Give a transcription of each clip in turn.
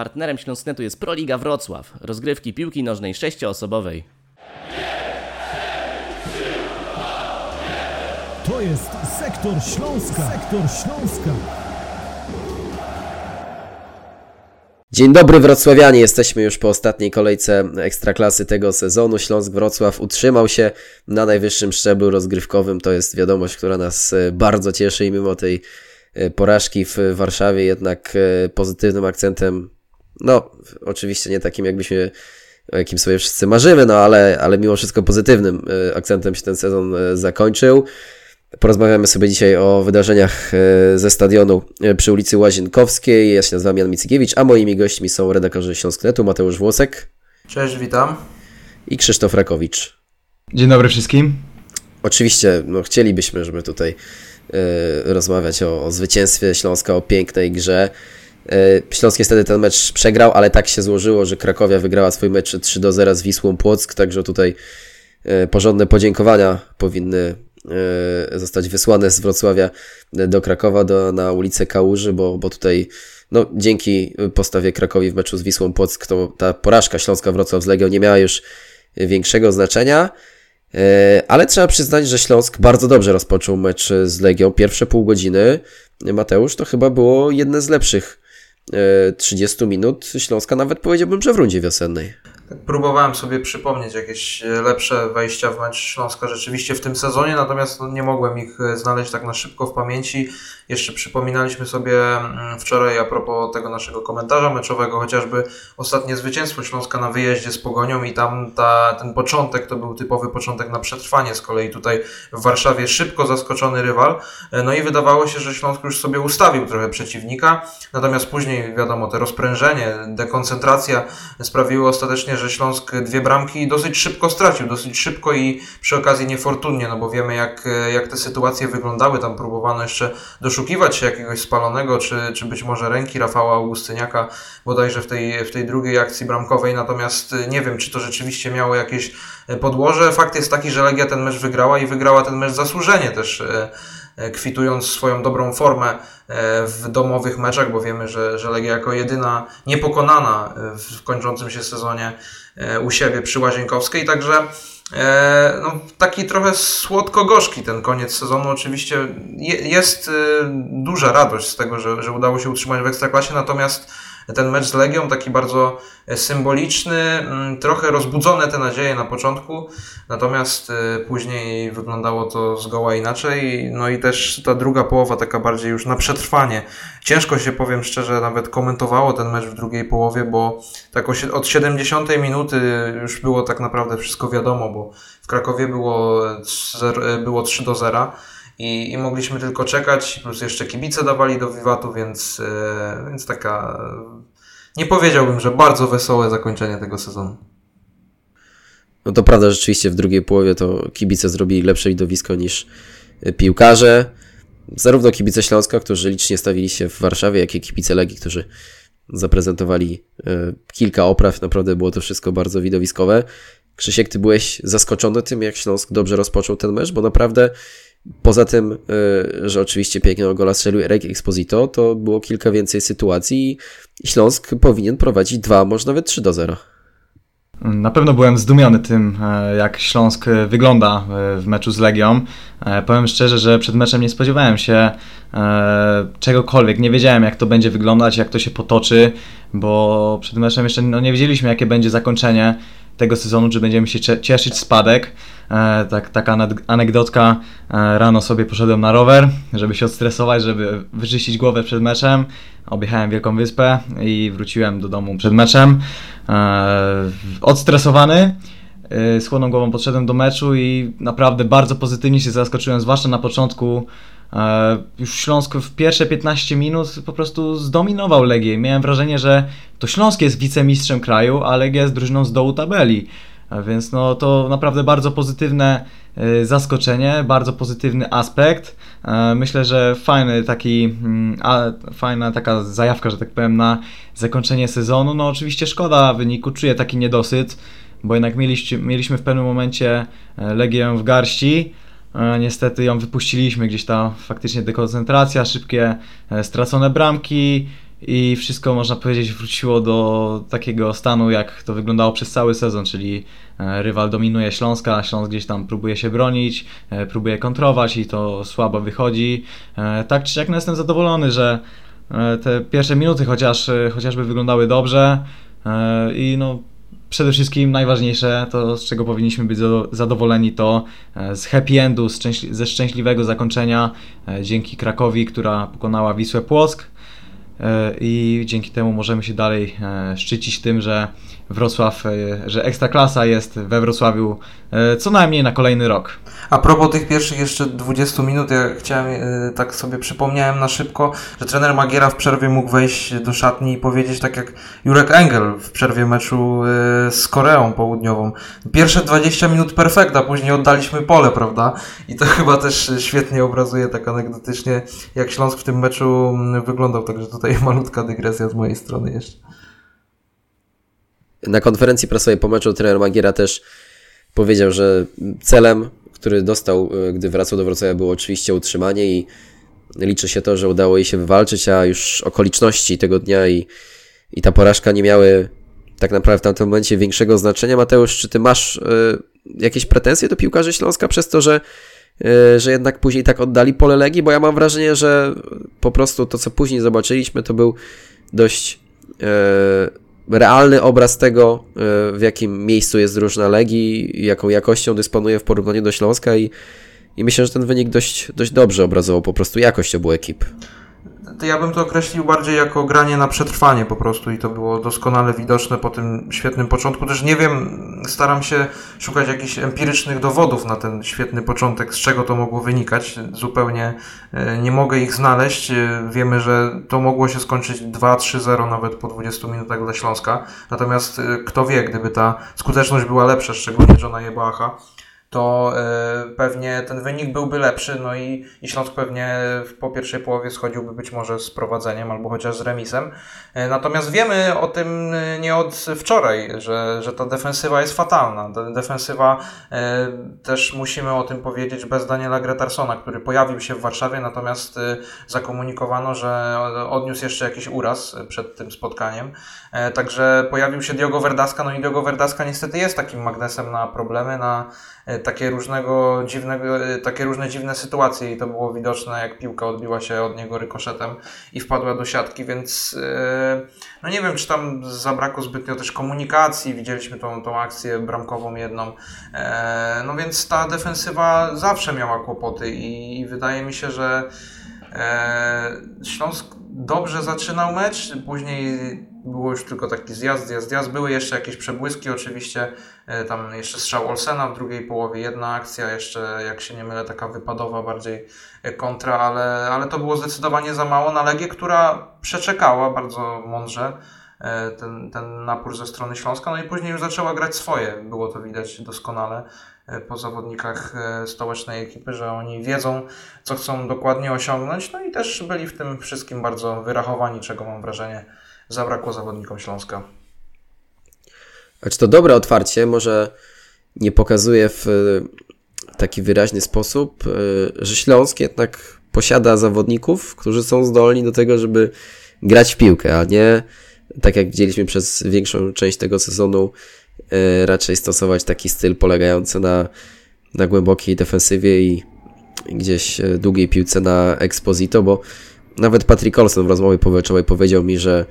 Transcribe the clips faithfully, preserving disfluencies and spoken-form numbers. Partnerem Śląsknetu jest Proliga Wrocław, rozgrywki piłki nożnej sześcioosobowej. To jest Sektor Śląska. Sektor Śląska. Dzień dobry wrocławianie, jesteśmy już po ostatniej kolejce Ekstraklasy tego sezonu. Śląsk Wrocław utrzymał się na najwyższym szczeblu rozgrywkowym. To jest wiadomość, która nas bardzo cieszy i mimo tej porażki w Warszawie jednak pozytywnym akcentem, no oczywiście nie takim jakbyśmy, jakim sobie wszyscy marzymy, no ale, ale mimo wszystko pozytywnym akcentem się ten sezon zakończył. Porozmawiamy sobie dzisiaj o wydarzeniach ze stadionu przy ulicy Łazienkowskiej. Ja się nazywam Jan Micygiewicz, a moimi gośćmi są redaktorzy Śląsknetu Mateusz Włosek. Cześć, witam. I Krzysztof Rakowicz. Dzień dobry wszystkim. Oczywiście no, chcielibyśmy, żeby tutaj y, rozmawiać o, o zwycięstwie Śląska, o pięknej grze. Y, Śląsk niestety ten mecz przegrał, ale tak się złożyło, że Cracovia wygrała swój mecz trzy do zera z Wisłą Płock, także tutaj y, porządne podziękowania powinny zostać wysłane z Wrocławia do Krakowa, do, na ulicę Kałuży, bo, bo tutaj no, dzięki postawie Cracovii w meczu z Wisłą Płock to, ta porażka Śląska Wrocław z Legią nie miała już większego znaczenia, ale trzeba przyznać, że Śląsk bardzo dobrze rozpoczął mecz z Legią. Pierwsze pół godziny, Mateusz, to chyba było jedne z lepszych trzydziestu minut Śląska, nawet powiedziałbym, że w rundzie wiosennej. Próbowałem sobie przypomnieć jakieś lepsze wejścia w mecz Śląska rzeczywiście w tym sezonie, natomiast nie mogłem ich znaleźć tak na szybko w pamięci. Jeszcze przypominaliśmy sobie wczoraj a propos tego naszego komentarza meczowego, chociażby ostatnie zwycięstwo Śląska na wyjeździe z Pogonią i tam ta, ten początek to był typowy początek na przetrwanie, z kolei tutaj w Warszawie szybko zaskoczony rywal. No i wydawało się, że Śląsk już sobie ustawił trochę przeciwnika, natomiast później wiadomo, to rozprężenie, dekoncentracja sprawiły ostatecznie, że Śląsk dwie bramki dosyć szybko stracił, dosyć szybko i przy okazji niefortunnie, no bo wiemy jak, jak te sytuacje wyglądały, tam próbowano jeszcze doszukiwać się jakiegoś spalonego, czy, czy być może ręki Rafała Augustyniaka bodajże w tej, w tej drugiej akcji bramkowej, natomiast nie wiem, czy to rzeczywiście miało jakieś podłoże. Fakt jest taki, że Legia ten mecz wygrała i wygrała ten mecz zasłużenie też, kwitując swoją dobrą formę w domowych meczach, bo wiemy, że, że Legia jako jedyna niepokonana w kończącym się sezonie u siebie przy Łazienkowskiej, także no, taki trochę słodko-gorzki ten koniec sezonu. Oczywiście jest duża radość z tego, że, że udało się utrzymać w Ekstraklasie, natomiast ten mecz z Legią, taki bardzo symboliczny, trochę rozbudzone te nadzieje na początku, natomiast później wyglądało to zgoła inaczej, no i też ta druga połowa taka bardziej już na przetrwanie. Ciężko się, powiem szczerze, nawet komentowało ten mecz w drugiej połowie, bo tak od siedemdziesiątej minuty już było tak naprawdę wszystko wiadomo, bo w Krakowie było, było trzy do zera. I, I mogliśmy tylko czekać, plus jeszcze kibice dawali do wiwatu, więc, yy, więc taka, nie powiedziałbym, że bardzo wesołe zakończenie tego sezonu. No to prawda, rzeczywiście w drugiej połowie to kibice zrobili lepsze widowisko niż piłkarze. Zarówno kibice Śląska, którzy licznie stawili się w Warszawie, jak i kibice Legii, którzy zaprezentowali yy, kilka opraw. Naprawdę było to wszystko bardzo widowiskowe. Krzysiek, ty byłeś zaskoczony tym, jak Śląsk dobrze rozpoczął ten mecz, bo naprawdę... Poza tym, że oczywiście pięknego gola strzelił Erik Exposito, to było kilka więcej sytuacji i Śląsk powinien prowadzić dwa, może nawet trzy do zera. Na pewno byłem zdumiony tym, jak Śląsk wygląda w meczu z Legią. Powiem szczerze, że przed meczem nie spodziewałem się czegokolwiek. Nie wiedziałem, jak to będzie wyglądać, jak to się potoczy, bo przed meczem jeszcze no, nie wiedzieliśmy, jakie będzie zakończenie tego sezonu, czy będziemy się cieszyć spadek. Tak, taka anegdotka, rano sobie poszedłem na rower, żeby się odstresować, żeby wyczyścić głowę przed meczem, objechałem Wielką Wyspę i wróciłem do domu przed meczem, odstresowany, z chłodną głową podszedłem do meczu i naprawdę bardzo pozytywnie się zaskoczyłem, zwłaszcza na początku. Już Śląsk w pierwsze piętnaście minut po prostu zdominował Legię. Miałem wrażenie, że to Śląsk jest wicemistrzem kraju, a Legia jest drużyną z dołu tabeli. Więc no to naprawdę bardzo pozytywne zaskoczenie, bardzo pozytywny aspekt. Myślę, że fajny taki, fajna taka zajawka, że tak powiem, na zakończenie sezonu. No oczywiście szkoda wyniku, czuję taki niedosyt, bo jednak mieliśmy, mieliśmy w pewnym momencie Legię w garści. Niestety ją wypuściliśmy, gdzieś tam faktycznie dekoncentracja, szybkie stracone bramki i wszystko, można powiedzieć, wróciło do takiego stanu, jak to wyglądało przez cały sezon, czyli rywal dominuje Śląska, Śląsk gdzieś tam próbuje się bronić, próbuje kontrować i to słabo wychodzi. Tak czy siak, no jestem zadowolony, że te pierwsze minuty chociaż, chociażby wyglądały dobrze i no przede wszystkim najważniejsze, to z czego powinniśmy być zadowoleni, to z happy endu, ze szczęśliwego zakończenia dzięki Cracovii, która pokonała Wisłę Płock. I dzięki temu możemy się dalej szczycić tym, że Wrocław, że Ekstraklasa jest we Wrocławiu co najmniej na kolejny rok. A propos tych pierwszych jeszcze dwudziestu minut, ja chciałem, tak sobie przypomniałem na szybko, że trener Magiera w przerwie mógł wejść do szatni i powiedzieć tak jak Jurek Engel w przerwie meczu z Koreą Południową. Pierwsze dwadzieścia minut perfekt, a później oddaliśmy pole, prawda? I to chyba też świetnie obrazuje tak anegdotycznie, jak Śląsk w tym meczu wyglądał, także tutaj malutka dygresja z mojej strony jeszcze. Na konferencji prasowej po meczu trener Magiera też powiedział, że celem, który dostał, gdy wracał do Wrocławia, było oczywiście utrzymanie i liczy się to, że udało jej się wywalczyć, a już okoliczności tego dnia i, i ta porażka nie miały tak naprawdę w tamtym momencie większego znaczenia. Mateusz, czy ty masz y, jakieś pretensje do piłkarzy Śląska przez to, że, y, że jednak później tak oddali pole Legii? Bo ja mam wrażenie, że po prostu to, co później zobaczyliśmy, to był dość... Y, realny obraz tego, w jakim miejscu jest drużyna Legii, jaką jakością dysponuje w porównaniu do Śląska i, i myślę, że ten wynik dość, dość dobrze obrazował po prostu jakość obu ekip. Ja bym to określił bardziej jako granie na przetrwanie po prostu i to było doskonale widoczne po tym świetnym początku. Też nie wiem, staram się szukać jakichś empirycznych dowodów na ten świetny początek, z czego to mogło wynikać. Zupełnie nie mogę ich znaleźć. Wiemy, że to mogło się skończyć dwa trzy zero nawet po dwudziestu minutach dla Śląska. Natomiast kto wie, gdyby ta skuteczność była lepsza, szczególnie Johna Yeboaha, to y, pewnie ten wynik byłby lepszy, no i, i Śląsk pewnie po pierwszej połowie schodziłby być może z prowadzeniem albo chociaż z remisem. Y, natomiast wiemy o tym y, nie od wczoraj, że, że ta defensywa jest fatalna. Ta defensywa, y, też musimy o tym powiedzieć, bez Daniela Gretarsona, który pojawił się w Warszawie, natomiast y, zakomunikowano, że odniósł jeszcze jakiś uraz przed tym spotkaniem. Y, także pojawił się Diogo Verdasca, no i Diogo Verdasca niestety jest takim magnesem na problemy, na y, Takie, różnego, dziwnego, takie różne dziwne sytuacje i to było widoczne, jak piłka odbiła się od niego rykoszetem i wpadła do siatki, więc no nie wiem, czy tam zabrakło zbytnio też komunikacji, widzieliśmy tą, tą akcję bramkową jedną, no więc ta defensywa zawsze miała kłopoty i, i wydaje mi się, że Śląsk dobrze zaczynał mecz, później było już tylko taki zjazd, zjazd, zjazd. Były jeszcze jakieś przebłyski oczywiście, tam jeszcze strzał Olsena w drugiej połowie, jedna akcja jeszcze, jak się nie mylę, taka wypadowa bardziej kontra, ale, ale to było zdecydowanie za mało na Legię, która przeczekała bardzo mądrze ten, ten napór ze strony Śląska, no i później już zaczęła grać swoje, było to widać doskonale po zawodnikach stołecznej ekipy, że oni wiedzą, co chcą dokładnie osiągnąć, no i też byli w tym wszystkim bardzo wyrachowani, czego mam wrażenie zabrakło zawodnikom Śląska. A czy to dobre otwarcie może nie pokazuje w taki wyraźny sposób, że Śląsk jednak posiada zawodników, którzy są zdolni do tego, żeby grać w piłkę, a nie tak jak widzieliśmy przez większą część tego sezonu, raczej stosować taki styl polegający na, na głębokiej defensywie i gdzieś długiej piłce na Exposito, bo nawet Patryk Olsen w rozmowie powieczowej powiedział mi, że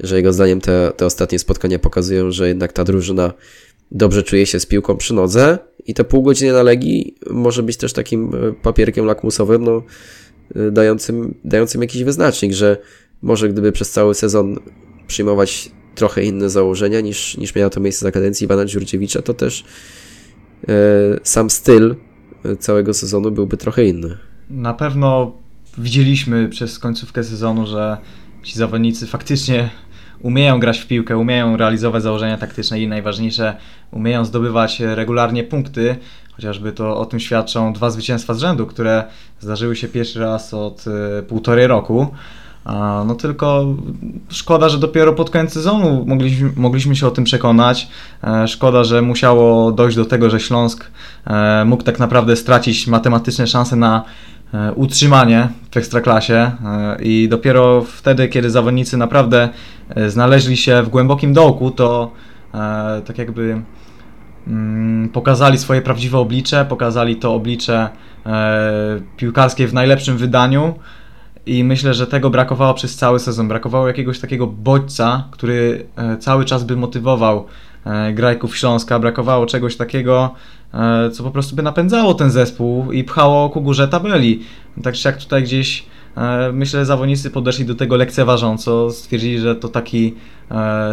że jego zdaniem te, te ostatnie spotkania pokazują, że jednak ta drużyna dobrze czuje się z piłką przy nodze i te pół godziny na Legii może być też takim papierkiem lakmusowym, no, dającym, dającym jakiś wyznacznik, że może gdyby przez cały sezon przyjmować trochę inne założenia niż, niż miało to miejsce za kadencji Iwana Dziurdziewicza, to też e, sam styl całego sezonu byłby trochę inny. Na pewno widzieliśmy przez końcówkę sezonu, że ci zawodnicy faktycznie umieją grać w piłkę, umieją realizować założenia taktyczne i najważniejsze, umieją zdobywać regularnie punkty, chociażby to o tym świadczą dwa zwycięstwa z rzędu, które zdarzyły się pierwszy raz od y, półtorej roku. A, no tylko szkoda, że dopiero pod koniec sezonu mogliśmy, mogliśmy się o tym przekonać. E, szkoda, że musiało dojść do tego, że Śląsk e, mógł tak naprawdę stracić matematyczne szanse na utrzymanie w Ekstraklasie i dopiero wtedy, kiedy zawodnicy naprawdę znaleźli się w głębokim dołku, to tak jakby pokazali swoje prawdziwe oblicze, pokazali to oblicze piłkarskie w najlepszym wydaniu i myślę, że tego brakowało przez cały sezon. Brakowało jakiegoś takiego bodźca, który cały czas by motywował grajków Śląska, brakowało czegoś takiego, co po prostu by napędzało ten zespół i pchało ku górze tabeli. Tak czy jak tutaj gdzieś, myślę, zawodnicy podeszli do tego lekceważąco, stwierdzili, że to taki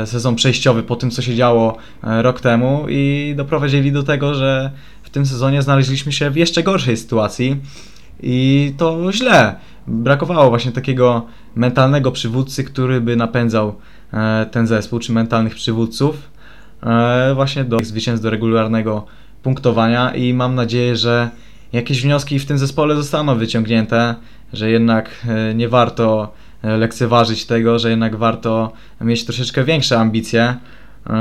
sezon przejściowy po tym, co się działo rok temu i doprowadzili do tego, że w tym sezonie znaleźliśmy się w jeszcze gorszej sytuacji i to źle. Brakowało właśnie takiego mentalnego przywódcy, który by napędzał ten zespół, czy mentalnych przywódców właśnie do zwycięstw, do regularnego punktowania i mam nadzieję, że jakieś wnioski w tym zespole zostaną wyciągnięte, że jednak nie warto lekceważyć tego, że jednak warto mieć troszeczkę większe ambicje,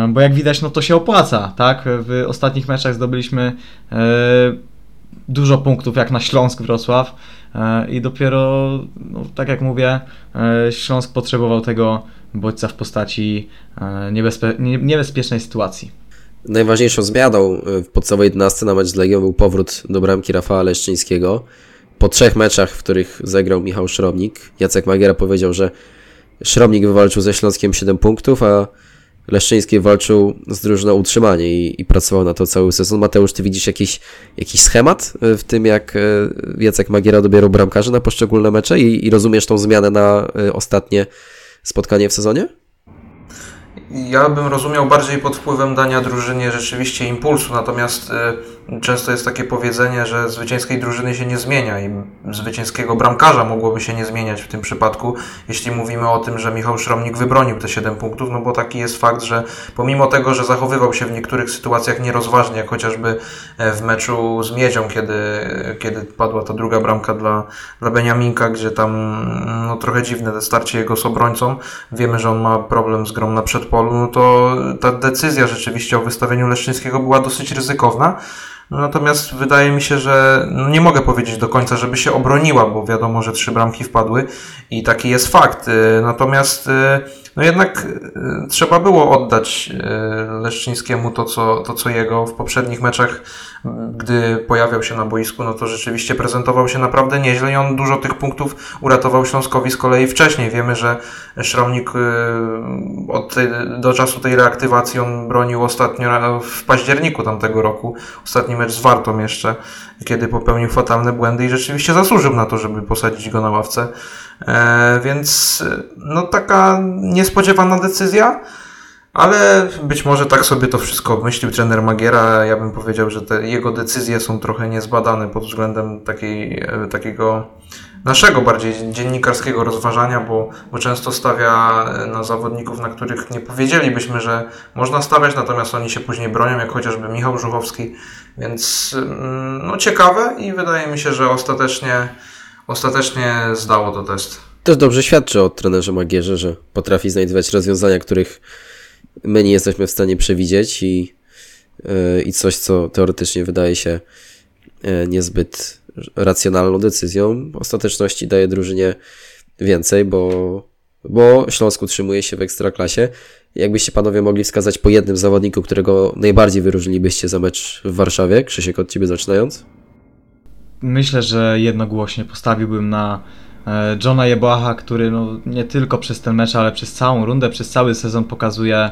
bo jak widać, no to się opłaca, tak? W ostatnich meczach zdobyliśmy dużo punktów jak na Śląsk Wrocław i dopiero, no, tak jak mówię, Śląsk potrzebował tego bodźca w postaci niebezpe- niebezpiecznej sytuacji. Najważniejszą zmianą w podstawowej jedenastce na mecz z Legią był powrót do bramki Rafała Leszczyńskiego. Po trzech meczach, w których zagrał Michał Szromnik, Jacek Magiera powiedział, że Szromnik wywalczył ze Śląskiem siedem punktów, a Leszczyński walczył z drużyną utrzymanie i, i pracował na to cały sezon. Mateusz, ty widzisz jakiś, jakiś schemat w tym, jak Jacek Magiera dobierał bramkarzy na poszczególne mecze i, i rozumiesz tą zmianę na ostatnie spotkanie w sezonie? Ja bym rozumiał bardziej pod wpływem dania drużynie rzeczywiście impulsu, natomiast y, często jest takie powiedzenie, że zwycięskiej drużyny się nie zmienia i zwycięskiego bramkarza mogłoby się nie zmieniać w tym przypadku, jeśli mówimy o tym, że Michał Szromnik wybronił te siedem punktów, no bo taki jest fakt, że pomimo tego, że zachowywał się w niektórych sytuacjach nierozważnie, jak chociażby w meczu z Miedzią, kiedy, kiedy padła ta druga bramka dla, dla Beniaminka, gdzie tam no, trochę dziwne starcie jego z obrońcą, wiemy, że on ma problem z grą na przedpolu, no to ta decyzja rzeczywiście o wystawieniu Leszczyńskiego była dosyć ryzykowna. Natomiast wydaje mi się, że nie mogę powiedzieć do końca, żeby się obroniła, bo wiadomo, że trzy bramki wpadły i taki jest fakt. Natomiast no jednak trzeba było oddać Leszczyńskiemu to co, to, co jego w poprzednich meczach, gdy pojawiał się na boisku, no to rzeczywiście prezentował się naprawdę nieźle i on dużo tych punktów uratował Śląskowi z kolei wcześniej. Wiemy, że Szromnik od tej, do czasu tej reaktywacji on bronił ostatnio w październiku tamtego roku, ostatnim mecz z Wartą jeszcze, kiedy popełnił fatalne błędy i rzeczywiście zasłużył na to, żeby posadzić go na ławce. E, więc no taka niespodziewana decyzja, ale być może tak sobie to wszystko myślił trener Magiera. Ja bym powiedział, że te jego decyzje są trochę niezbadane pod względem takiej, takiego naszego bardziej dziennikarskiego rozważania, bo, bo często stawia na zawodników, na których nie powiedzielibyśmy, że można stawiać, natomiast oni się później bronią, jak chociażby Michał Żuchowski, więc no ciekawe i wydaje mi się, że ostatecznie, ostatecznie zdało to test. Też dobrze świadczy o trenerze Magierze, że potrafi znajdować rozwiązania, których my nie jesteśmy w stanie przewidzieć i, i coś, co teoretycznie wydaje się niezbyt racjonalną decyzją, w ostateczności daje drużynie więcej, bo, bo Śląsk utrzymuje się w Ekstraklasie. Jakbyście panowie mogli wskazać po jednym zawodniku, którego najbardziej wyróżnilibyście za mecz w Warszawie? Krzysiek, od ciebie zaczynając. Myślę, że jednogłośnie postawiłbym na Johna Yeboaha, który no nie tylko przez ten mecz, ale przez całą rundę, przez cały sezon pokazuje,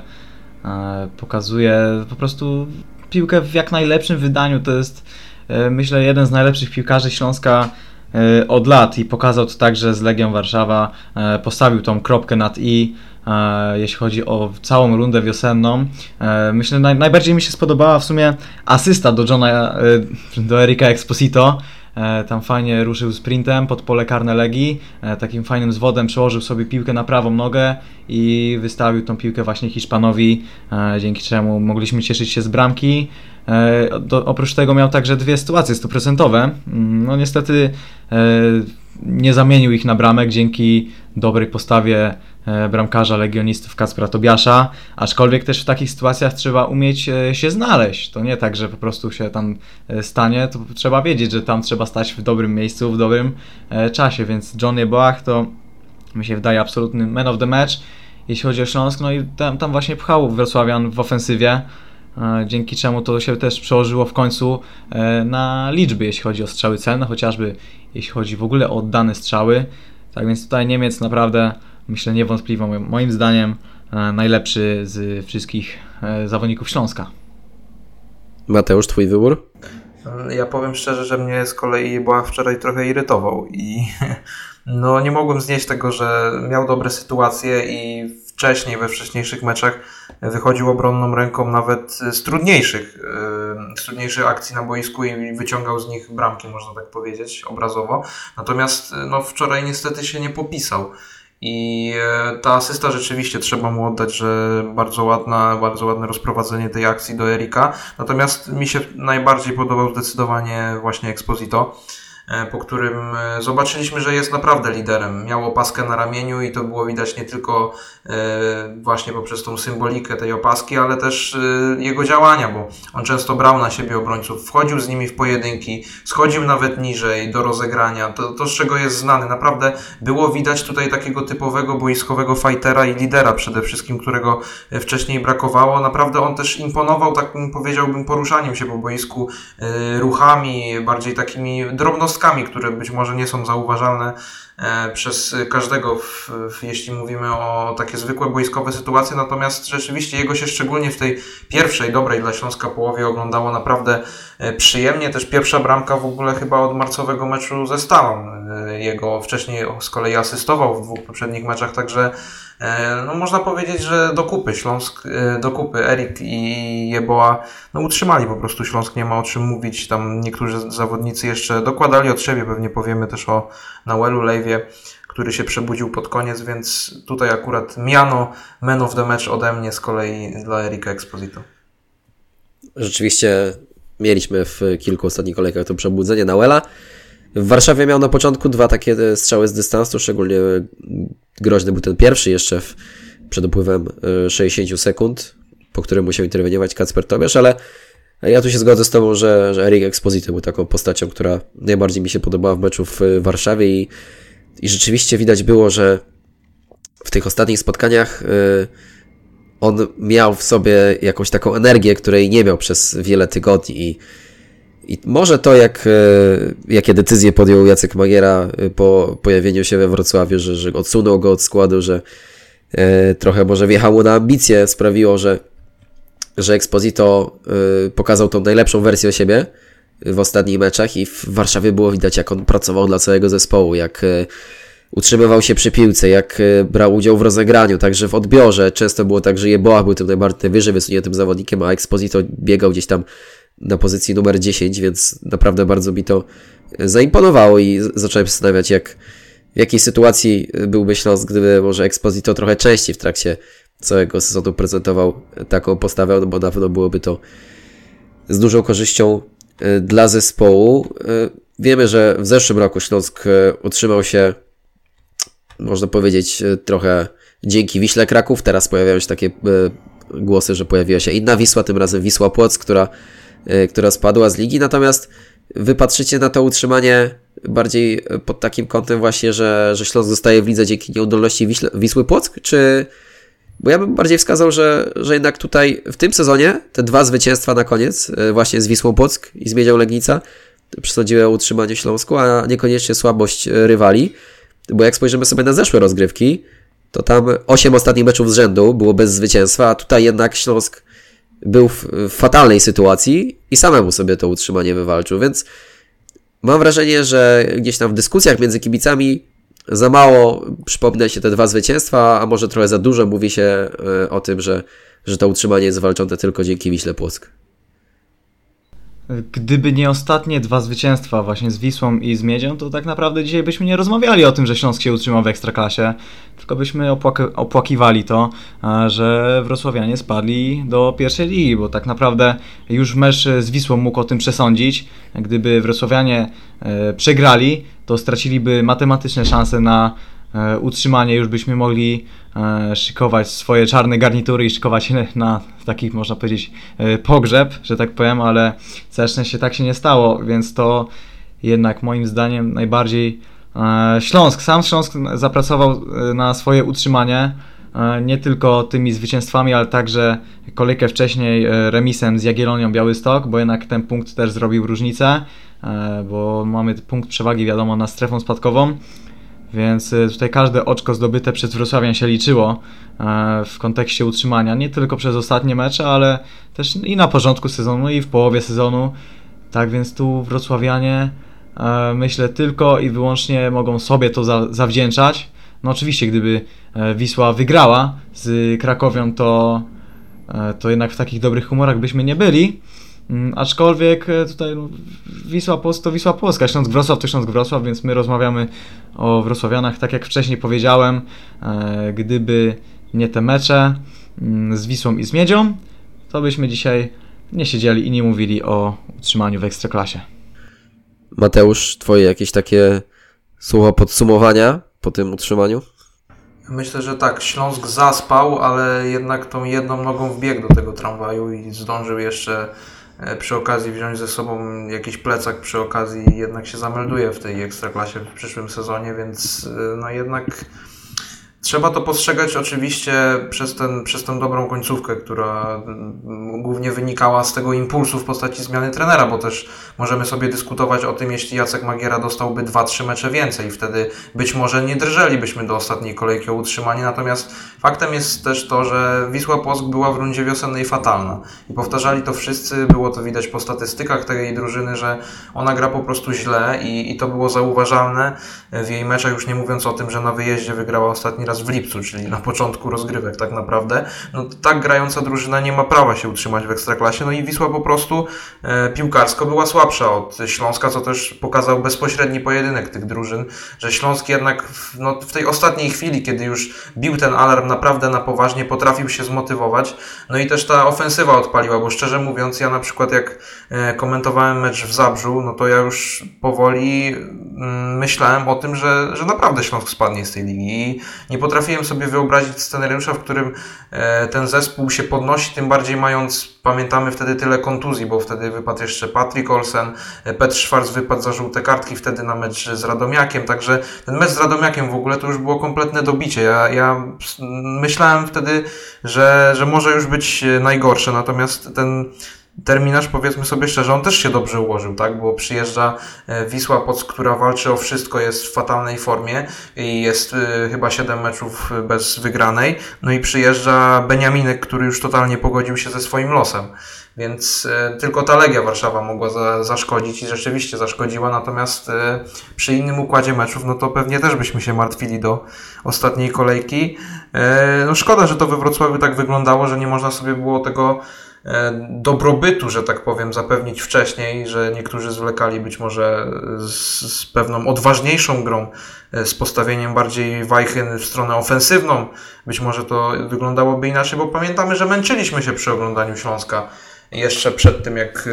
pokazuje po prostu piłkę w jak najlepszym wydaniu. To jest, myślę, jeden z najlepszych piłkarzy Śląska od lat i pokazał to także z Legią Warszawa, postawił tą kropkę nad i, jeśli chodzi o całą rundę wiosenną. Myślę, naj, najbardziej mi się spodobała w sumie asysta do Johna, do Erika Exposito. Tam fajnie ruszył sprintem pod pole karne Legii, takim fajnym zwodem przełożył sobie piłkę na prawą nogę i wystawił tą piłkę właśnie Hiszpanowi, dzięki czemu mogliśmy cieszyć się z bramki. Do, oprócz tego miał także dwie sytuacje stuprocentowe, no niestety nie zamienił ich na bramek dzięki dobrej postawie bramkarza legionistów Kacpra Tobiasza, aczkolwiek też w takich sytuacjach trzeba umieć się znaleźć. To nie tak, że po prostu się tam stanie, to trzeba wiedzieć, że tam trzeba stać w dobrym miejscu, w dobrym czasie, więc John Yeboah to mi się wydaje absolutny man of the match, jeśli chodzi o Śląsk, no i tam, tam właśnie pchał wrocławian w ofensywie, dzięki czemu to się też przełożyło w końcu na liczby, jeśli chodzi o strzały celne, chociażby jeśli chodzi w ogóle o oddane strzały. Tak więc tutaj Niemiec naprawdę, myślę, niewątpliwą, moim zdaniem, najlepszy z wszystkich zawodników Śląska. Mateusz, twój wybór? Ja powiem szczerze, że mnie z kolei Yeboah wczoraj trochę irytował i no, nie mogłem znieść tego, że miał dobre sytuacje i wcześniej, we wcześniejszych meczach wychodził obronną ręką nawet z trudniejszych, z trudniejszych akcji na boisku i wyciągał z nich bramki, można tak powiedzieć, obrazowo. Natomiast no, wczoraj niestety się nie popisał. I ta asysta rzeczywiście trzeba mu oddać, że bardzo ładna, bardzo ładne rozprowadzenie tej akcji do Erika. Natomiast mi się najbardziej podobał zdecydowanie właśnie Exposito, po którym zobaczyliśmy, że jest naprawdę liderem. Miał opaskę na ramieniu i to było widać nie tylko właśnie poprzez tą symbolikę tej opaski, ale też jego działania, bo on często brał na siebie obrońców, wchodził z nimi w pojedynki, schodził nawet niżej do rozegrania. To, to z czego jest znany. Naprawdę było widać tutaj takiego typowego boiskowego fightera i lidera przede wszystkim, którego wcześniej brakowało. Naprawdę on też imponował takim, powiedziałbym, poruszaniem się po boisku, ruchami, bardziej takimi drobnostkami, które być może nie są zauważalne przez każdego, w, w, jeśli mówimy o takie zwykłe boiskowe sytuacje, natomiast rzeczywiście jego się szczególnie w tej pierwszej, dobrej dla Śląska połowie oglądało naprawdę przyjemnie. Też pierwsza bramka w ogóle chyba od marcowego meczu ze Stalą. Jego wcześniej z kolei asystował w dwóch poprzednich meczach, także no, można powiedzieć, że do kupy Śląsk, do kupy Erik i Yeboah no, utrzymali po prostu Śląsk, nie ma o czym mówić. Tam niektórzy zawodnicy jeszcze dokładali od siebie, pewnie powiemy też o Nahuelu Leiwie, który się przebudził pod koniec, więc tutaj akurat miano man of the match ode mnie z kolei dla Erika Exposito. Rzeczywiście mieliśmy w kilku ostatnich kolejkach to przebudzenie Nahuela. W Warszawie miał na początku dwa takie strzały z dystansu, szczególnie groźny był ten pierwszy jeszcze w, przed upływem sześćdziesięciu sekund, po którym musiał interweniować Kacper Tobiasz, ale ja tu się zgodzę z Tobą, że, że Erik Exposito był taką postacią, która najbardziej mi się podobała w meczu w Warszawie i, i rzeczywiście widać było, że w tych ostatnich spotkaniach yy, on miał w sobie jakąś taką energię, której nie miał przez wiele tygodni i I może to, jak, jakie decyzje podjął Jacek Magiera po pojawieniu się we Wrocławiu, że, że odsunął go od składu, że trochę może wjechało na ambicje, sprawiło, że, że Exposito pokazał tą najlepszą wersję siebie w ostatnich meczach i w Warszawie było widać, jak on pracował dla całego zespołu, jak utrzymywał się przy piłce, jak brał udział w rozegraniu, także w odbiorze. Często było tak, że Yeboah był tym najwyżej wysuniętym zawodnikiem, a Exposito biegał gdzieś tam na pozycji numer dziesięć, więc naprawdę bardzo mi to zaimponowało i zacząłem zastanawiać, jak, w jakiej sytuacji byłby Śląsk, gdyby może Exposito trochę częściej w trakcie całego sezonu prezentował taką postawę, bo na pewno byłoby to z dużą korzyścią dla zespołu. Wiemy, że w zeszłym roku Śląsk utrzymał się, można powiedzieć, trochę dzięki Wiśle Kraków. Teraz pojawiają się takie głosy, że pojawiła się inna Wisła, tym razem Wisła Płock, która która spadła z ligi, natomiast wy patrzycie na to utrzymanie bardziej pod takim kątem właśnie, że, że Śląsk zostaje w lidze dzięki nieudolności Wiśle, Wisły Płock, czy... Bo ja bym bardziej wskazał, że, że jednak tutaj w tym sezonie te dwa zwycięstwa na koniec właśnie z Wisłą Płock i z Miedzią Legnica przesądziły o utrzymaniu Śląsku, a niekoniecznie słabość rywali, bo jak spojrzymy sobie na zeszłe rozgrywki, to tam osiem ostatnich meczów z rzędu było bez zwycięstwa, a tutaj jednak Śląsk był w fatalnej sytuacji i samemu sobie to utrzymanie wywalczył, więc mam wrażenie, że gdzieś tam w dyskusjach między kibicami za mało przypomina się te dwa zwycięstwa, a może trochę za dużo mówi się o tym, że, że to utrzymanie jest walczone tylko dzięki Wiśle Płock. Gdyby nie ostatnie dwa zwycięstwa właśnie z Wisłą i z Miedzią, to tak naprawdę dzisiaj byśmy nie rozmawiali o tym, że Śląsk się utrzymał w Ekstraklasie, tylko byśmy opłak- opłakiwali to, że wrocławianie spadli do pierwszej ligi, bo tak naprawdę już mecz z Wisłą mógł o tym przesądzić. Gdyby wrocławianie przegrali, to straciliby matematyczne szanse na utrzymanie, już byśmy mogli szykować swoje czarne garnitury i szykować się na taki, można powiedzieć, pogrzeb, że tak powiem, ale całe szczęście tak się nie stało, więc to jednak moim zdaniem najbardziej Śląsk, sam Śląsk zapracował na swoje utrzymanie, nie tylko tymi zwycięstwami, ale także kolejkę wcześniej remisem z Jagiellonią Białystok, bo jednak ten punkt też zrobił różnicę, bo mamy punkt przewagi, wiadomo, nad strefą spadkową, więc tutaj każde oczko zdobyte przez Wrocławian się liczyło w kontekście utrzymania, nie tylko przez ostatnie mecze, ale też i na początku sezonu, i w połowie sezonu, tak więc tu wrocławianie, myślę, tylko i wyłącznie mogą sobie to za- zawdzięczać. No oczywiście, gdyby Wisła wygrała z Cracovią, to, to jednak w takich dobrych humorach byśmy nie byli. Aczkolwiek tutaj Wisła Płock to Wisła Płocka, Śląsk Wrocław to Śląsk Wrocław, więc my rozmawiamy o wrocławianach. Tak jak wcześniej powiedziałem, gdyby nie te mecze z Wisłą i z Miedzią, to byśmy dzisiaj nie siedzieli i nie mówili o utrzymaniu w Ekstraklasie. Mateusz, twoje jakieś takie słowa podsumowania po tym utrzymaniu? Myślę, że tak, Śląsk zaspał, ale jednak tą jedną nogą wbiegł do tego tramwaju i zdążył jeszcze przy okazji wziąć ze sobą jakiś plecak, przy okazji jednak się zamelduje w tej Ekstraklasie w przyszłym sezonie, więc no jednak trzeba to postrzegać oczywiście przez, ten, przez tę dobrą końcówkę, która głównie wynikała z tego impulsu w postaci zmiany trenera, bo też możemy sobie dyskutować o tym, jeśli Jacek Magiera dostałby dwa trzy mecze więcej i wtedy być może nie drżelibyśmy do ostatniej kolejki o utrzymanie, natomiast faktem jest też to, że Wisła Płock była w rundzie wiosennej fatalna i powtarzali to wszyscy, było to widać po statystykach tej drużyny, że ona gra po prostu źle i, i to było zauważalne w jej meczach, już nie mówiąc o tym, że na wyjeździe wygrała ostatni raz w lipcu, czyli na początku rozgrywek tak naprawdę. No, tak grająca drużyna nie ma prawa się utrzymać w Ekstraklasie, no i Wisła po prostu e, piłkarsko była słabsza od Śląska, co też pokazał bezpośredni pojedynek tych drużyn, że Śląsk jednak w, no, w tej ostatniej chwili, kiedy już bił ten alarm naprawdę na poważnie, potrafił się zmotywować, no i też ta ofensywa odpaliła, bo szczerze mówiąc, ja na przykład jak e, komentowałem mecz w Zabrzu, no to ja już powoli mm, myślałem o tym, że, że naprawdę Śląsk spadnie z tej ligi i nie potrafiłem sobie wyobrazić scenariusza, w którym ten zespół się podnosi, tym bardziej mając, pamiętamy wtedy tyle kontuzji, bo wtedy wypadł jeszcze Patryk Olsen, Petr Schwarz wypadł za żółte kartki wtedy na mecz z Radomiakiem, także ten mecz z Radomiakiem w ogóle to już było kompletne dobicie. Ja, ja myślałem wtedy, że, że może już być najgorsze, natomiast ten terminarz, powiedzmy sobie szczerze, on też się dobrze ułożył, tak? Bo przyjeżdża Wisła Płock, która walczy o wszystko, jest w fatalnej formie i jest y, chyba siedem meczów bez wygranej. No i przyjeżdża Beniaminek, który już totalnie pogodził się ze swoim losem. Więc y, tylko ta Legia Warszawa mogła za, zaszkodzić i rzeczywiście zaszkodziła, natomiast y, przy innym układzie meczów, no to pewnie też byśmy się martwili do ostatniej kolejki. Y, no szkoda, że to we Wrocławiu tak wyglądało, że nie można sobie było tego dobrobytu, że tak powiem, zapewnić wcześniej, że niektórzy zwlekali być może z, z pewną odważniejszą grą, z postawieniem bardziej wajchyn w stronę ofensywną. Być może to wyglądałoby inaczej, bo pamiętamy, że męczyliśmy się przy oglądaniu Śląska jeszcze przed tym, jak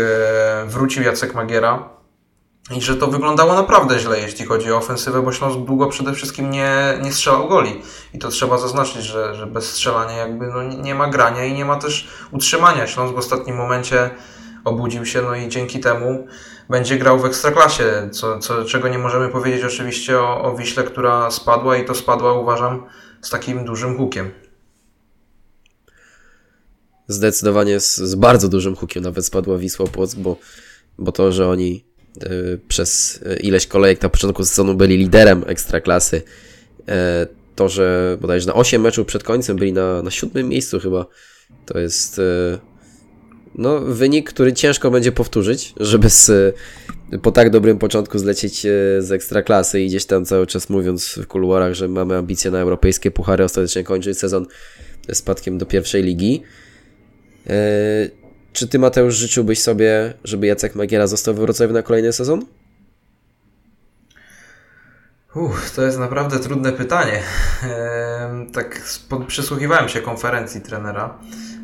wrócił Jacek Magiera. I że to wyglądało naprawdę źle, jeśli chodzi o ofensywę, bo Śląsk długo przede wszystkim nie, nie strzelał goli. I to trzeba zaznaczyć, że, że bez strzelania jakby no nie ma grania i nie ma też utrzymania. Śląsk w ostatnim momencie obudził się, no i dzięki temu będzie grał w Ekstraklasie, co, co, czego nie możemy powiedzieć oczywiście o, o Wiśle, która spadła i to spadła, uważam, z takim dużym hukiem. Zdecydowanie z, z bardzo dużym hukiem nawet spadła Wisła Płock, bo, bo to, że oni przez ileś kolejek na początku sezonu byli liderem Ekstraklasy. To, że bodajże na osiem meczów przed końcem byli na, na siódmym miejscu chyba, to jest no, wynik, który ciężko będzie powtórzyć, żeby z, po tak dobrym początku zlecieć z Ekstraklasy i gdzieś tam cały czas mówiąc w kuluarach, że mamy ambicje na europejskie puchary, ostatecznie kończyć sezon spadkiem do pierwszej ligi. Czy ty, Mateusz, życzyłbyś sobie, żeby Jacek Magiera został w Wrocławiu na kolejny sezon? Uff, to jest naprawdę trudne pytanie. Eee, tak spod, przysłuchiwałem się konferencji trenera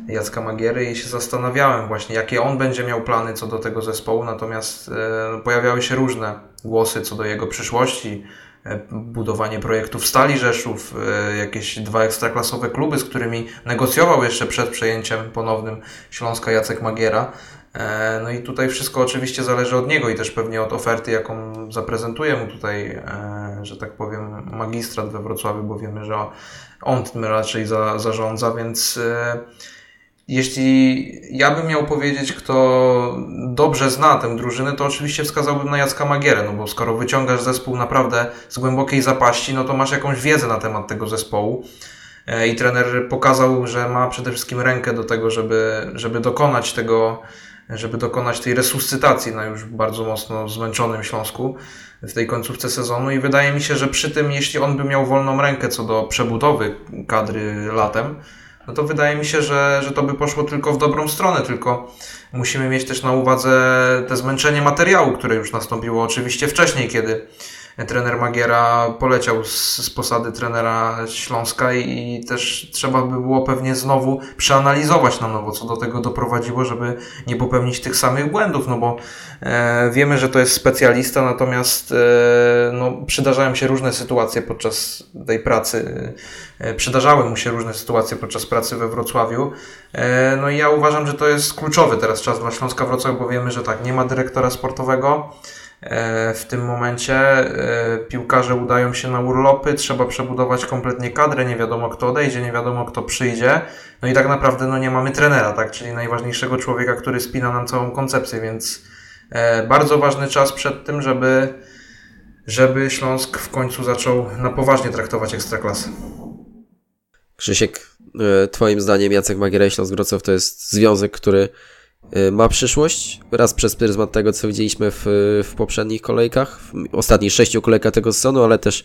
Jacka Magiery i się zastanawiałem właśnie, jakie on będzie miał plany co do tego zespołu, natomiast e, pojawiały się różne głosy co do jego przyszłości, budowanie projektów Stali Rzeszów, jakieś dwa ekstraklasowe kluby, z którymi negocjował jeszcze przed przejęciem ponownym Śląska Jacek Magiera. No i tutaj wszystko oczywiście zależy od niego i też pewnie od oferty, jaką zaprezentuje mu tutaj, że tak powiem, magistrat we Wrocławiu, bo wiemy, że on tym raczej za, zarządza, więc jeśli ja bym miał powiedzieć, kto dobrze zna tę drużynę, to oczywiście wskazałbym na Jacka Magierę, no bo skoro wyciągasz zespół naprawdę z głębokiej zapaści, no to masz jakąś wiedzę na temat tego zespołu. I trener pokazał, że ma przede wszystkim rękę do tego, żeby, żeby dokonać tego, żeby dokonać tej resuscytacji na już bardzo mocno zmęczonym Śląsku w tej końcówce sezonu i wydaje mi się, że przy tym, jeśli on by miał wolną rękę co do przebudowy kadry latem, no to wydaje mi się, że, że to by poszło tylko w dobrą stronę, tylko musimy mieć też na uwadze te zmęczenie materiału, które już nastąpiło oczywiście wcześniej, kiedy trener Magiera poleciał z, z posady trenera Śląska i, i też trzeba by było pewnie znowu przeanalizować na nowo, co do tego doprowadziło, żeby nie popełnić tych samych błędów, no bo e, wiemy, że to jest specjalista, natomiast e, no, przydarzają się różne sytuacje podczas tej pracy, e, przydarzały mu się różne sytuacje podczas pracy we Wrocławiu, e, no i ja uważam, że to jest kluczowy teraz czas dla Śląska Wrocław, bo wiemy, że tak, nie ma dyrektora sportowego, w tym momencie piłkarze udają się na urlopy, trzeba przebudować kompletnie kadrę, nie wiadomo kto odejdzie, nie wiadomo kto przyjdzie, no i tak naprawdę no, nie mamy trenera, tak, czyli najważniejszego człowieka, który spina nam całą koncepcję, więc bardzo ważny czas przed tym, żeby, żeby Śląsk w końcu zaczął na poważnie traktować Ekstraklasę. Krzysiek, twoim zdaniem Jacek Magiera i Śląsk Wrocław to jest związek, który ma przyszłość, raz przez pryzmat tego, co widzieliśmy w, w poprzednich kolejkach, w ostatnich sześciu kolejkach tego sezonu, ale też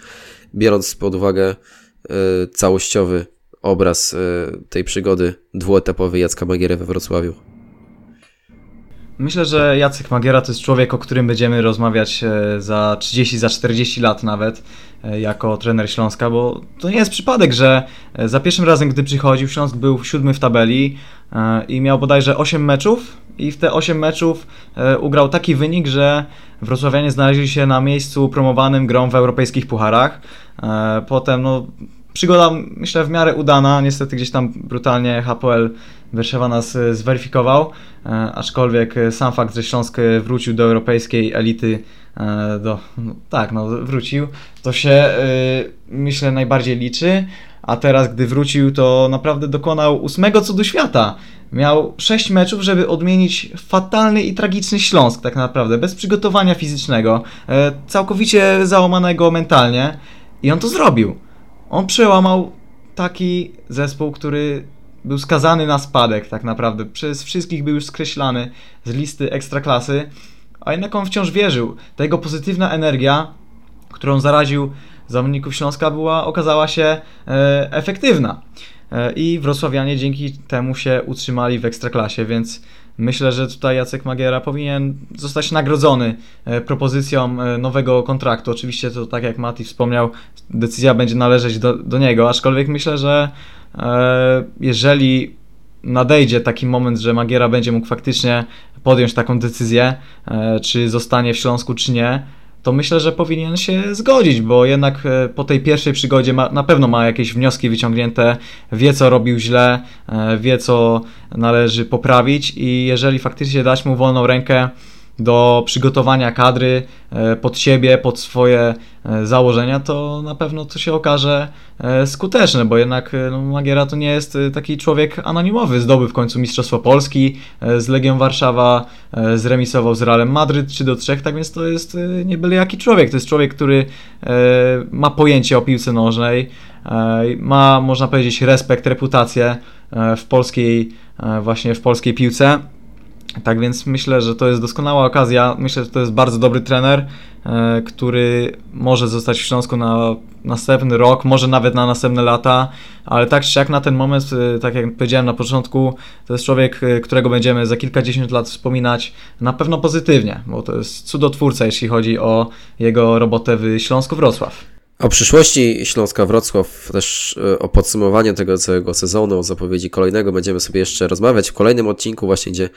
biorąc pod uwagę y, całościowy obraz y, tej przygody dwuetapowej Jacka Magiery we Wrocławiu. Myślę, że Jacek Magiera to jest człowiek, o którym będziemy rozmawiać za trzydzieści, za czterdzieści lat nawet jako trener Śląska, bo to nie jest przypadek, że za pierwszym razem, gdy przychodził, Śląsk był siódmy w tabeli i miał bodajże osiem meczów i w te osiem meczów ugrał taki wynik, że wrocławianie znaleźli się na miejscu promowanym grą w europejskich pucharach. Potem no, przygoda, myślę, w miarę udana, niestety gdzieś tam brutalnie H P L Warszawa nas zweryfikował, aczkolwiek sam fakt, że Śląsk wrócił do europejskiej elity, do, no tak, no wrócił, to się myślę najbardziej liczy, a teraz gdy wrócił, to naprawdę dokonał ósmego cudu świata. Miał sześć meczów, żeby odmienić fatalny i tragiczny Śląsk tak naprawdę, bez przygotowania fizycznego, całkowicie załamanego mentalnie i on to zrobił. On przełamał taki zespół, który był skazany na spadek tak naprawdę. Przez wszystkich był już skreślany z listy Ekstraklasy, a jednak on wciąż wierzył. Ta jego pozytywna energia, którą zaraził zawodników Śląska, była, okazała się e, efektywna. E, I wrocławianie dzięki temu się utrzymali w Ekstraklasie, więc myślę, że tutaj Jacek Magiera powinien zostać nagrodzony propozycją nowego kontraktu. Oczywiście to, tak jak Mati wspomniał, decyzja będzie należeć do, do niego, aczkolwiek myślę, że e, jeżeli nadejdzie taki moment, że Magiera będzie mógł faktycznie podjąć taką decyzję, e, czy zostanie w Śląsku, czy nie, to myślę, że powinien się zgodzić, bo jednak po tej pierwszej przygodzie ma, na pewno ma jakieś wnioski wyciągnięte, wie co robił źle, wie co należy poprawić i jeżeli faktycznie dać mu wolną rękę do przygotowania kadry pod siebie, pod swoje założenia, to na pewno to się okaże skuteczne, bo jednak no, Magiera to nie jest taki człowiek anonimowy. Zdobył w końcu Mistrzostwo Polski z Legią Warszawa, zremisował z Realem Madryt trzy do trzech, tak więc to jest nie byle jaki człowiek. To jest człowiek, który ma pojęcie o piłce nożnej, ma, można powiedzieć, respekt, reputację w polskiej, właśnie w polskiej piłce. Tak więc myślę, że to jest doskonała okazja, myślę, że to jest bardzo dobry trener, który może zostać w Śląsku na następny rok, może nawet na następne lata, ale tak czy siak na ten moment, tak jak powiedziałem na początku, to jest człowiek, którego będziemy za kilkadziesiąt lat wspominać na pewno pozytywnie, bo to jest cudotwórca, jeśli chodzi o jego robotę w Śląsku Wrocław. O przyszłości Śląska Wrocław, też o podsumowaniu tego całego sezonu, o zapowiedzi kolejnego będziemy sobie jeszcze rozmawiać w kolejnym odcinku właśnie, gdzie,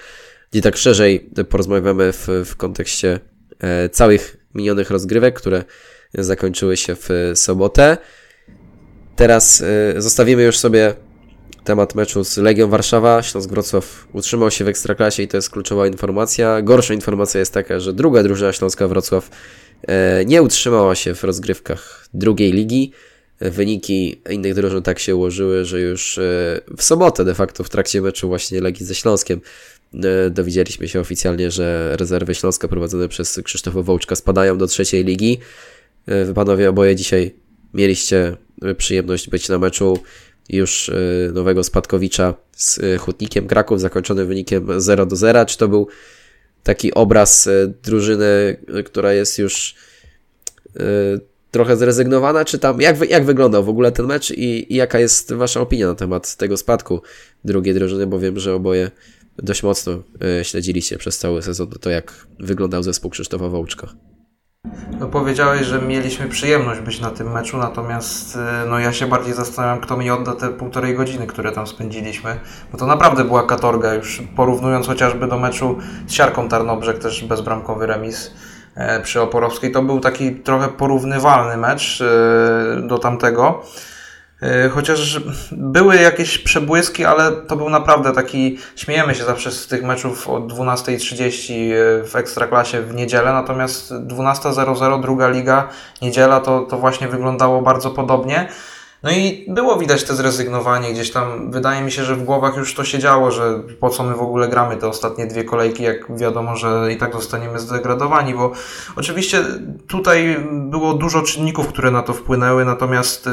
gdzie tak szerzej porozmawiamy w, w kontekście e, całych minionych rozgrywek, które zakończyły się w sobotę. Teraz zostawimy już sobie temat meczu z Legią Warszawa. Śląsk Wrocław utrzymał się w Ekstraklasie i to jest kluczowa informacja. Gorsza informacja jest taka, że druga drużyna Śląska Wrocław nie utrzymała się w rozgrywkach drugiej ligi. Wyniki innych drużyn tak się ułożyły, że już w sobotę de facto w trakcie meczu właśnie Legii ze Śląskiem dowiedzieliśmy się oficjalnie, że rezerwy Śląska prowadzone przez Krzysztofa Wołczka spadają do trzeciej ligi. Wy panowie oboje dzisiaj mieliście przyjemność być na meczu już nowego spadkowicza z Hutnikiem Kraków, zakończony wynikiem zero do zera. Czy to był taki obraz drużyny, która jest już trochę zrezygnowana, czy tam jak, jak wyglądał w ogóle ten mecz i, i jaka jest wasza opinia na temat tego spadku drugiej drużyny, bo wiem, że oboje dość mocno śledziliście przez cały sezon to, jak wyglądał zespół Krzysztofa Wołczka. No powiedziałeś, że mieliśmy przyjemność być na tym meczu, natomiast no ja się bardziej zastanawiam, kto mi odda te półtorej godziny, które tam spędziliśmy, bo to naprawdę była katorga, już porównując chociażby do meczu z Siarką Tarnobrzeg, też bezbramkowy remis przy Oporowskiej, to był taki trochę porównywalny mecz do tamtego. Chociaż były jakieś przebłyski, ale to był naprawdę taki, śmiejemy się zawsze z tych meczów o dwunasta trzydzieści w Ekstraklasie w niedzielę, natomiast dwunasta zero zero, druga liga, niedziela, to, to właśnie wyglądało bardzo podobnie. No i było widać te zrezygnowanie gdzieś tam, wydaje mi się, że w głowach już to się działo, że po co my w ogóle gramy te ostatnie dwie kolejki, jak wiadomo, że i tak zostaniemy zdegradowani, bo oczywiście tutaj było dużo czynników, które na to wpłynęły, natomiast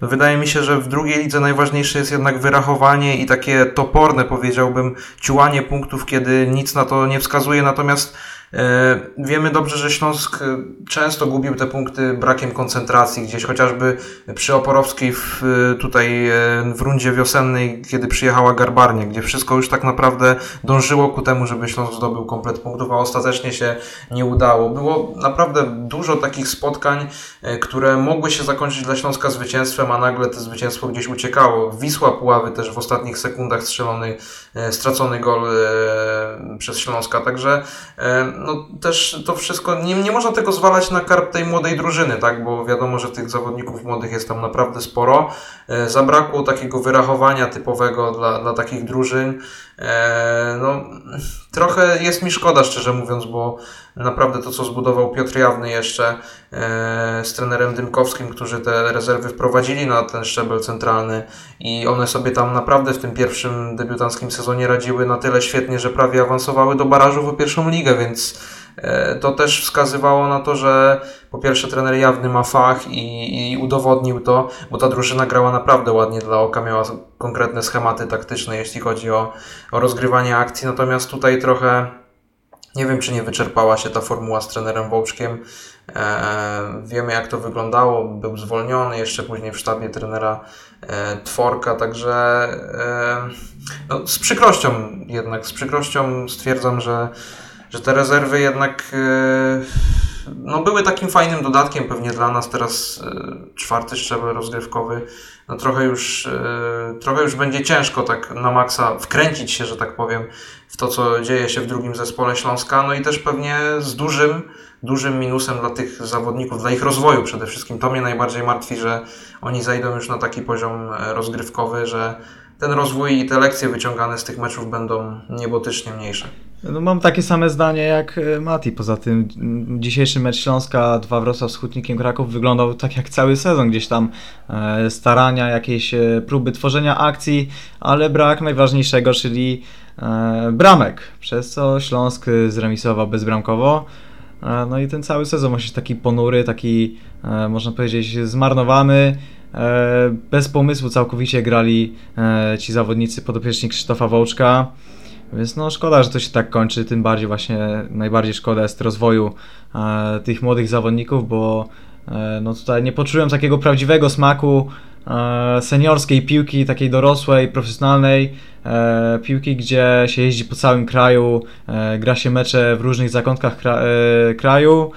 no, wydaje mi się, że w drugiej lidze najważniejsze jest jednak wyrachowanie i takie toporne, powiedziałbym, ciułanie punktów, kiedy nic na to nie wskazuje, natomiast wiemy dobrze, że Śląsk często gubił te punkty brakiem koncentracji, gdzieś chociażby przy Oporowskiej w, tutaj w rundzie wiosennej, kiedy przyjechała Garbarnia, gdzie wszystko już tak naprawdę dążyło ku temu, żeby Śląsk zdobył komplet punktów, a ostatecznie się nie udało. Było naprawdę dużo takich spotkań, które mogły się zakończyć dla Śląska zwycięstwem, a nagle to zwycięstwo gdzieś uciekało. Wisła Puławy też w ostatnich sekundach strzelony, stracony gol przez Śląska, także no też to wszystko, nie, nie można tego zwalać na karb tej młodej drużyny, tak, bo wiadomo, że tych zawodników młodych jest tam naprawdę sporo. E, zabrakło takiego wyrachowania typowego dla, dla takich drużyn. E, no, trochę jest mi szkoda, szczerze mówiąc, bo naprawdę to, co zbudował Piotr Jawny jeszcze e, z trenerem Dymkowskim, którzy te rezerwy wprowadzili na ten szczebel centralny i one sobie tam naprawdę w tym pierwszym debiutanckim sezonie radziły na tyle świetnie, że prawie awansowały do barażów o pierwszą ligę, więc to też wskazywało na to, że po pierwsze trener Jawny ma fach i, i udowodnił to, bo ta drużyna grała naprawdę ładnie dla oka, miała konkretne schematy taktyczne, jeśli chodzi o, o rozgrywanie akcji, natomiast tutaj trochę nie wiem, czy nie wyczerpała się ta formuła z trenerem Wołczkiem. E, wiemy, jak to wyglądało, był zwolniony jeszcze później w sztabie trenera e, Tworka, także e, no, z przykrością jednak, z przykrością stwierdzam, że że te rezerwy jednak no, były takim fajnym dodatkiem pewnie dla nas. Teraz czwarty szczebel rozgrywkowy. No, trochę, już, trochę już będzie ciężko tak na maksa wkręcić się, że tak powiem, w to, co dzieje się w drugim zespole Śląska. No i też pewnie z dużym, dużym minusem dla tych zawodników, dla ich rozwoju przede wszystkim. To mnie najbardziej martwi, że oni zejdą już na taki poziom rozgrywkowy, że ten rozwój i te lekcje wyciągane z tych meczów będą niebotycznie mniejsze. No mam takie same zdanie jak Mati, poza tym dzisiejszy mecz Śląska dwa Wrocław z Hutnikiem Kraków wyglądał tak jak cały sezon, gdzieś tam starania, jakieś próby tworzenia akcji, ale brak najważniejszego, czyli bramek, przez co Śląsk zremisował bezbramkowo. No i ten cały sezon właśnie taki ponury, taki można powiedzieć zmarnowany. Bez pomysłu całkowicie grali ci zawodnicy podopieczni Krzysztofa Wołczka, więc no szkoda, że to się tak kończy, tym bardziej właśnie najbardziej szkoda jest rozwoju tych młodych zawodników, bo no tutaj nie poczułem takiego prawdziwego smaku seniorskiej piłki, takiej dorosłej, profesjonalnej piłki, gdzie się jeździ po całym kraju, gra się mecze w różnych zakątkach kraju.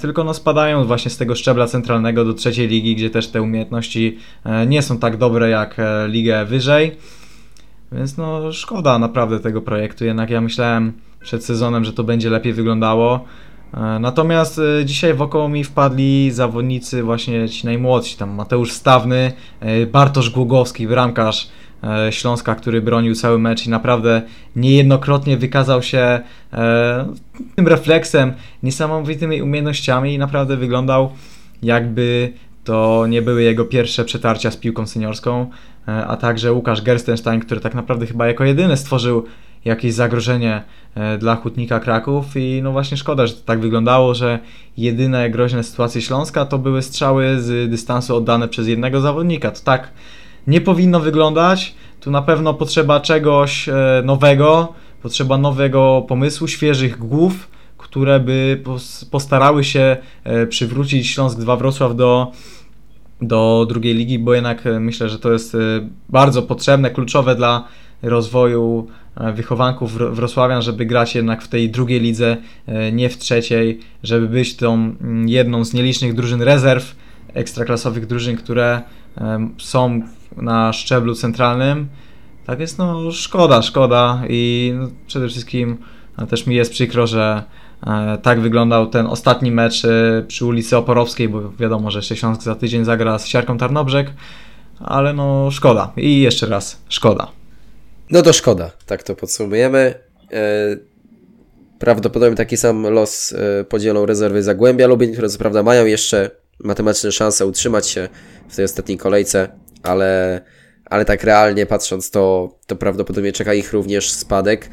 Tylko no spadają właśnie z tego szczebla centralnego do trzeciej ligi, gdzie też te umiejętności nie są tak dobre jak ligę wyżej. Więc no szkoda naprawdę tego projektu, jednak ja myślałem przed sezonem, że to będzie lepiej wyglądało. Natomiast dzisiaj wokoło mi wpadli zawodnicy właśnie ci najmłodsi, tam Mateusz Stawny, Bartosz Głogowski, bramkarz Śląska, który bronił cały mecz i naprawdę niejednokrotnie wykazał się tym refleksem, niesamowitymi umiejętnościami i naprawdę wyglądał, jakby to nie były jego pierwsze przetarcia z piłką seniorską, a także Łukasz Gerstenstein, który tak naprawdę chyba jako jedyny stworzył jakieś zagrożenie dla Hutnika Kraków i no właśnie szkoda, że to tak wyglądało, że jedyne groźne sytuacje Śląska to były strzały z dystansu oddane przez jednego zawodnika. To tak nie powinno wyglądać, tu na pewno potrzeba czegoś nowego, potrzeba nowego pomysłu, świeżych głów, które by postarały się przywrócić Śląsk drugiej Wrocław do, do drugiej ligi, bo jednak myślę, że to jest bardzo potrzebne, kluczowe dla rozwoju wychowanków wrocławian, żeby grać jednak w tej drugiej lidze, nie w trzeciej, żeby być tą jedną z nielicznych drużyn rezerw, ekstraklasowych drużyn, które są na szczeblu centralnym. Tak jest, no szkoda, szkoda i przede wszystkim też mi jest przykro, że tak wyglądał ten ostatni mecz przy ulicy Oporowskiej, bo wiadomo, że jeszcze Śląsk za tydzień zagra z Siarką Tarnobrzeg, ale no szkoda i jeszcze raz szkoda. No to szkoda, tak to podsumujemy. Prawdopodobnie taki sam los podzielą rezerwy Zagłębia Lubin, które co prawda mają jeszcze matematyczne szanse utrzymać się w tej ostatniej kolejce, ale, ale tak realnie patrząc to, to prawdopodobnie czeka ich również spadek.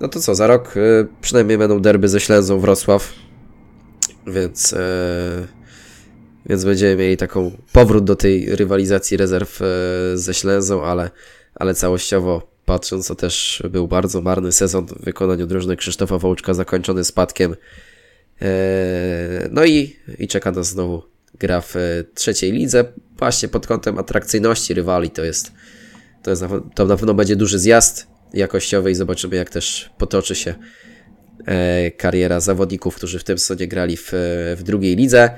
No to co, za rok przynajmniej będą derby ze Ślęzą Wrocław, więc, więc będziemy mieli taką powrót do tej rywalizacji rezerw ze Ślęzą, ale, ale całościowo patrząc, to też był bardzo marny sezon w wykonaniu drużyny Krzysztofa Wołczka, zakończony spadkiem. No i, i czeka nas znowu gra w trzeciej lidze, właśnie pod kątem atrakcyjności rywali. To jest, to jest, to na pewno będzie duży zjazd jakościowy i zobaczymy, jak też potoczy się kariera zawodników, którzy w tym sezonie grali w, w drugiej lidze.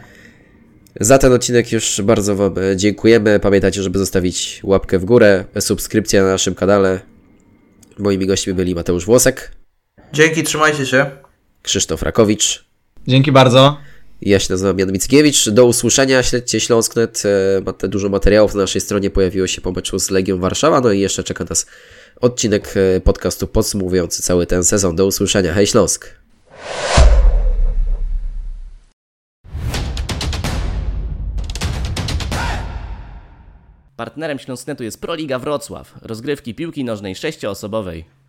Za ten odcinek już bardzo Wam dziękujemy. Pamiętajcie, żeby zostawić łapkę w górę, subskrypcję na naszym kanale. Moimi gośćmi byli Mateusz Włosek. Dzięki, trzymajcie się. Krzysztof Rakowicz. Dzięki bardzo. Ja się nazywam Jan Micygiewicz. Do usłyszenia. Śledźcie Śląsk kropka net. Dużo materiałów na naszej stronie pojawiło się po meczu z Legią Warszawa. No i jeszcze czeka nas odcinek podcastu podsumowujący cały ten sezon. Do usłyszenia. Hej Śląsk! Partnerem Śląsk kropka netu jest Proliga Wrocław. Rozgrywki piłki nożnej sześcioosobowej.